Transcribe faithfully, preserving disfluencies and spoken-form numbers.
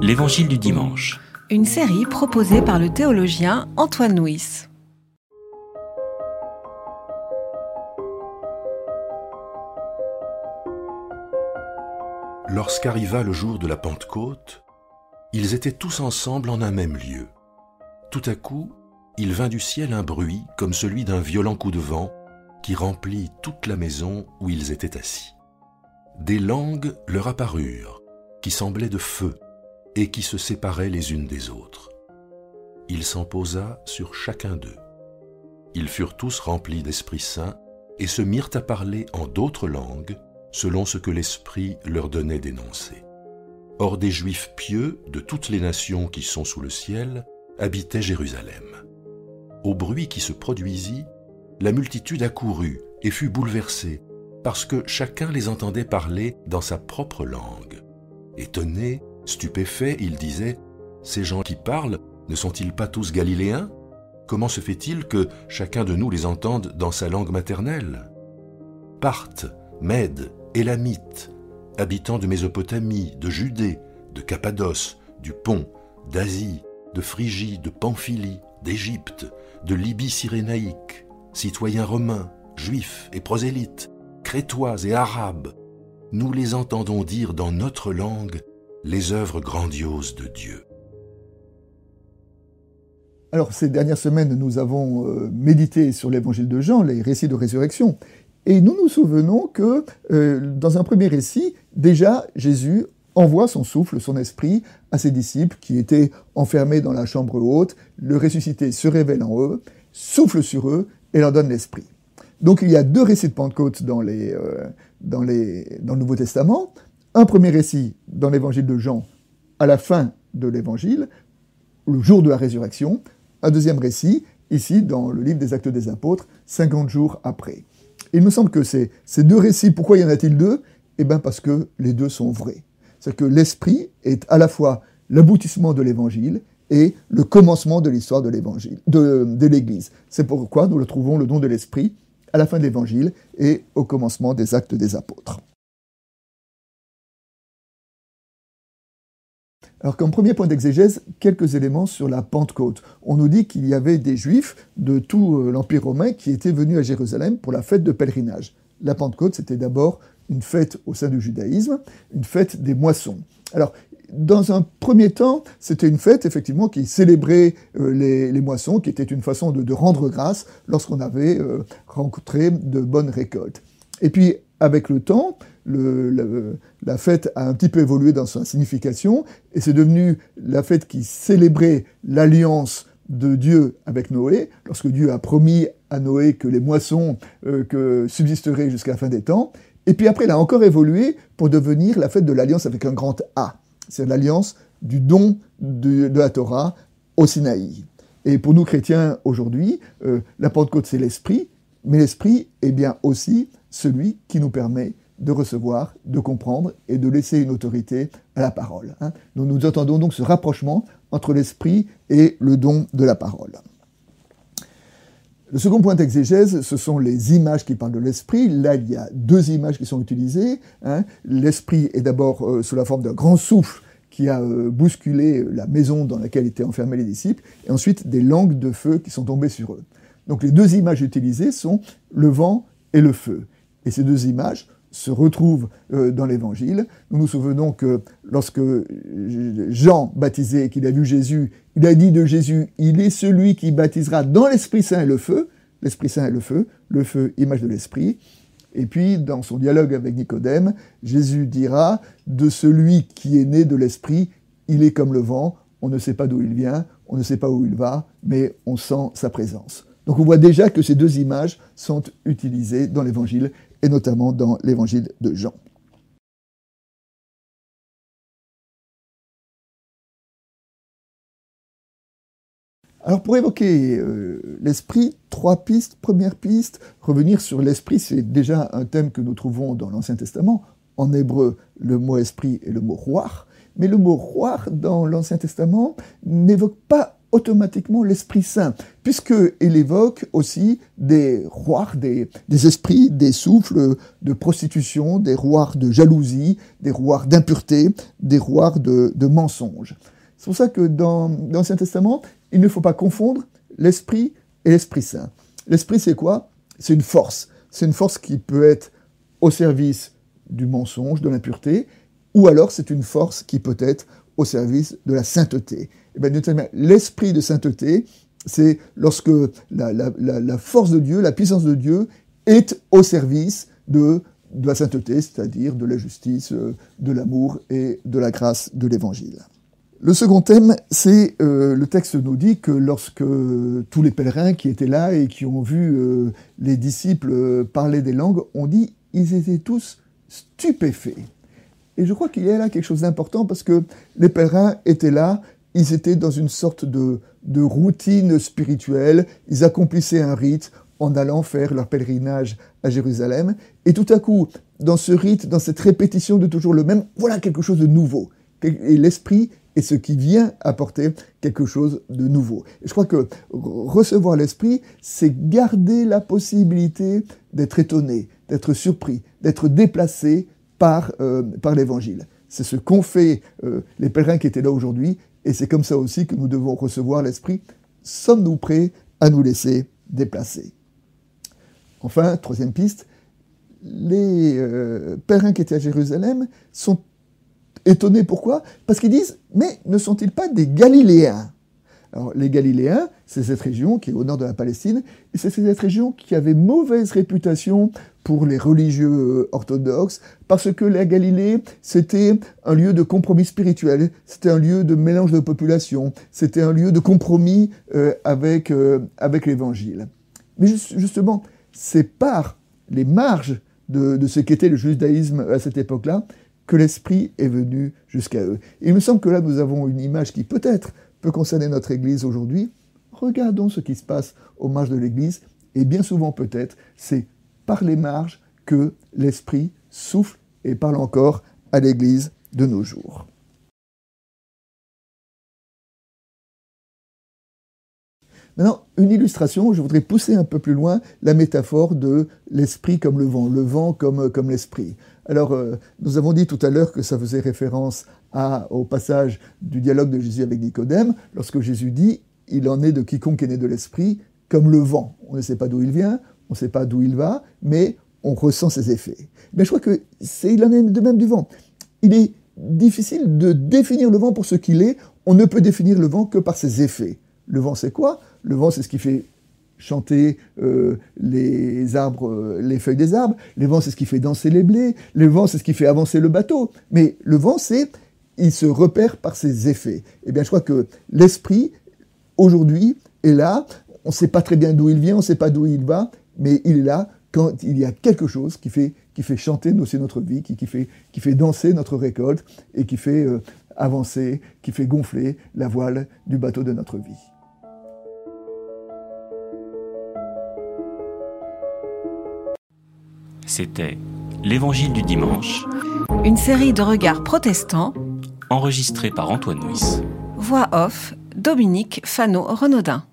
L'Évangile du dimanche. Une série proposée par le théologien Antoine Nouis. Lorsqu'arriva le jour de la Pentecôte, ils étaient tous ensemble en un même lieu. Tout à coup, il vint du ciel un bruit comme celui d'un violent coup de vent qui remplit toute la maison où ils étaient assis. Des langues leur apparurent, qui semblaient de feu et qui se séparaient les unes des autres. Il s'en posa sur chacun d'eux. Ils furent tous remplis d'Esprit Saint et se mirent à parler en d'autres langues, selon ce que l'Esprit leur donnait d'énoncer. Or des Juifs pieux de toutes les nations qui sont sous le ciel habitaient Jérusalem. Au bruit qui se produisit, la multitude accourut et fut bouleversée, parce que chacun les entendait parler dans sa propre langue. Étonnés, stupéfaits, ils disaient « Ces gens qui parlent, ne sont-ils pas tous Galiléens? Comment se fait-il que chacun de nous les entende dans sa langue maternelle? Parthes, Mèdes, Élamites, habitants de Mésopotamie, de Judée, de Cappadoce, du Pont, d'Asie, de Phrygie, de Pamphylie, d'Égypte, de Libye cyrénaïque, citoyens romains, juifs et prosélytes, crétois et arabes, nous les entendons dire dans notre langue les œuvres grandioses de Dieu. » Alors, ces dernières semaines, nous avons euh, médité sur l'évangile de Jean, les récits de résurrection. Et nous nous souvenons que, euh, dans un premier récit, déjà, Jésus envoie son souffle, son esprit, à ses disciples qui étaient enfermés dans la chambre haute. Le ressuscité se révèle en eux, souffle sur eux et leur donne l'esprit. Donc il y a deux récits de Pentecôte dans, les, euh, dans, les, dans le Nouveau Testament. Un premier récit dans l'évangile de Jean, à la fin de l'évangile, le jour de la résurrection. Un deuxième récit, ici, dans le livre des Actes des apôtres, cinquante jours après. Il me semble que ces, ces deux récits, pourquoi y en a-t-il deux? Eh bien parce que les deux sont vrais. C'est-à-dire que l'Esprit est à la fois l'aboutissement de l'Évangile et le commencement de l'histoire de l'Évangile, de, de l'Église. C'est pourquoi nous le trouvons, le don de l'Esprit, à la fin de l'Évangile et au commencement des Actes des Apôtres. Alors, comme premier point d'exégèse, quelques éléments sur la Pentecôte. On nous dit qu'il y avait des Juifs de tout l'Empire romain qui étaient venus à Jérusalem pour la fête de pèlerinage. La Pentecôte, c'était d'abord une fête au sein du judaïsme, une fête des moissons. Alors, dans un premier temps, c'était une fête, effectivement, qui célébrait euh, les, les moissons, qui était une façon de, de rendre grâce lorsqu'on avait euh, rencontré de bonnes récoltes. Et puis, avec le temps, Le, le, la fête a un petit peu évolué dans sa signification et c'est devenu la fête qui célébrait l'alliance de Dieu avec Noé, lorsque Dieu a promis à Noé que les moissons euh, que subsisteraient jusqu'à la fin des temps. Et puis après, elle a encore évolué pour devenir la fête de l'alliance avec un grand A. C'est l'alliance du don de, de la Torah au Sinaï. Et pour nous chrétiens aujourd'hui, euh, la Pentecôte c'est l'Esprit, mais l'Esprit est bien aussi celui qui nous permet de recevoir, de comprendre et de laisser une autorité à la parole. Hein. Nous nous entendons donc ce rapprochement entre l'esprit et le don de la parole. Le second point d'exégèse, ce sont les images qui parlent de l'esprit. Là, il y a deux images qui sont utilisées. Hein. L'esprit est d'abord euh, sous la forme d'un grand souffle qui a euh, bousculé la maison dans laquelle étaient enfermés les disciples, et ensuite des langues de feu qui sont tombées sur eux. Donc les deux images utilisées sont le vent et le feu. Et ces deux images se retrouve euh, dans l'Évangile. Nous nous souvenons que lorsque Jean baptisait et qu'il a vu Jésus, il a dit de Jésus « Il est celui qui baptisera dans l'Esprit Saint et le feu ». L'Esprit Saint et le feu, le feu, image de l'Esprit. Et puis, dans son dialogue avec Nicodème, Jésus dira « De celui qui est né de l'Esprit, il est comme le vent, on ne sait pas d'où il vient, on ne sait pas où il va, mais on sent sa présence ». Donc on voit déjà que ces deux images sont utilisées dans l'Évangile et notamment dans l'évangile de Jean. Alors pour évoquer euh, l'esprit, trois pistes. Première piste, revenir sur l'esprit, c'est déjà un thème que nous trouvons dans l'Ancien Testament. En hébreu, le mot esprit et le mot ruah. Mais le mot ruah dans l'Ancien Testament n'évoque pas automatiquement l'Esprit Saint, puisqu'il évoque aussi des ruah, des, des esprits, des souffles de prostitution, des ruah de jalousie, des ruah d'impureté, des ruah de, de mensonge. C'est pour ça que dans, dans l'Ancien Testament, il ne faut pas confondre l'esprit et l'Esprit Saint. L'esprit, c'est quoi? C'est une force. C'est une force qui peut être au service du mensonge, de l'impureté, ou alors c'est une force qui peut être au service de la sainteté. Et bien, l'esprit de sainteté, c'est lorsque la, la, la, la force de Dieu, la puissance de Dieu est au service de, de la sainteté, c'est-à-dire de la justice, de l'amour et de la grâce de l'Évangile. Le second thème, c'est euh, le texte nous dit que lorsque euh, tous les pèlerins qui étaient là et qui ont vu euh, les disciples euh, parler des langues, on dit ils étaient tous stupéfaits. Et je crois qu'il y a là quelque chose d'important parce que les pèlerins étaient là, ils étaient dans une sorte de, de routine spirituelle, ils accomplissaient un rite en allant faire leur pèlerinage à Jérusalem. Et tout à coup, dans ce rite, dans cette répétition de toujours le même, voilà quelque chose de nouveau. Et l'esprit est ce qui vient apporter quelque chose de nouveau. Et je crois que recevoir l'esprit, c'est garder la possibilité d'être étonné, d'être surpris, d'être déplacé par, euh, par l'évangile. C'est ce qu'ont fait euh, les pèlerins qui étaient là aujourd'hui, et c'est comme ça aussi que nous devons recevoir l'esprit. Sommes-nous prêts à nous laisser déplacer? Enfin, troisième piste, les euh, pèlerins qui étaient à Jérusalem sont étonnés. Pourquoi? Parce qu'ils disent « Mais ne sont-ils pas des Galiléens ?» Alors les Galiléens, c'est cette région qui est au nord de la Palestine, et c'est cette région qui avait mauvaise réputation pour les religieux orthodoxes, parce que la Galilée, c'était un lieu de compromis spirituel, c'était un lieu de mélange de population, c'était un lieu de compromis euh, avec, euh, avec l'Évangile. Mais justement, c'est par les marges de, de ce qu'était le judaïsme à cette époque-là, que l'Esprit est venu jusqu'à eux. Et il me semble que là, nous avons une image qui peut-être peut concerner notre Église aujourd'hui. Regardons ce qui se passe aux marges de l'Église, et bien souvent peut-être, c'est par les marges que l'Esprit souffle et parle encore à l'Église de nos jours. Maintenant, une illustration, je voudrais pousser un peu plus loin la métaphore de l'esprit comme le vent, le vent comme, comme l'esprit. Alors, euh, nous avons dit tout à l'heure que ça faisait référence à, au passage du dialogue de Jésus avec Nicodème, lorsque Jésus dit « Il en est de quiconque est né de l'esprit comme le vent ». On ne sait pas d'où il vient, on ne sait pas d'où il va, mais on ressent ses effets. Mais je crois que c'est il en est de même du vent. Il est difficile de définir le vent pour ce qu'il est, on ne peut définir le vent que par ses effets. Le vent, c'est quoi? Le vent, c'est ce qui fait chanter euh, les arbres, euh, les feuilles des arbres. Le vent, c'est ce qui fait danser les blés. Le vent, c'est ce qui fait avancer le bateau. Mais le vent, c'est, il se repère par ses effets. Eh bien, je crois que l'esprit, aujourd'hui, est là. On ne sait pas très bien d'où il vient, on ne sait pas d'où il va, mais il est là quand il y a quelque chose qui fait, qui fait chanter aussi notre vie, qui, qui, fait, qui fait danser notre récolte et qui fait euh, avancer, qui fait gonfler la voile du bateau de notre vie. C'était l'Évangile du dimanche, une série de regards protestants, enregistrée par Antoine Nouis. Voix off, Dominique Fano-Renaudin.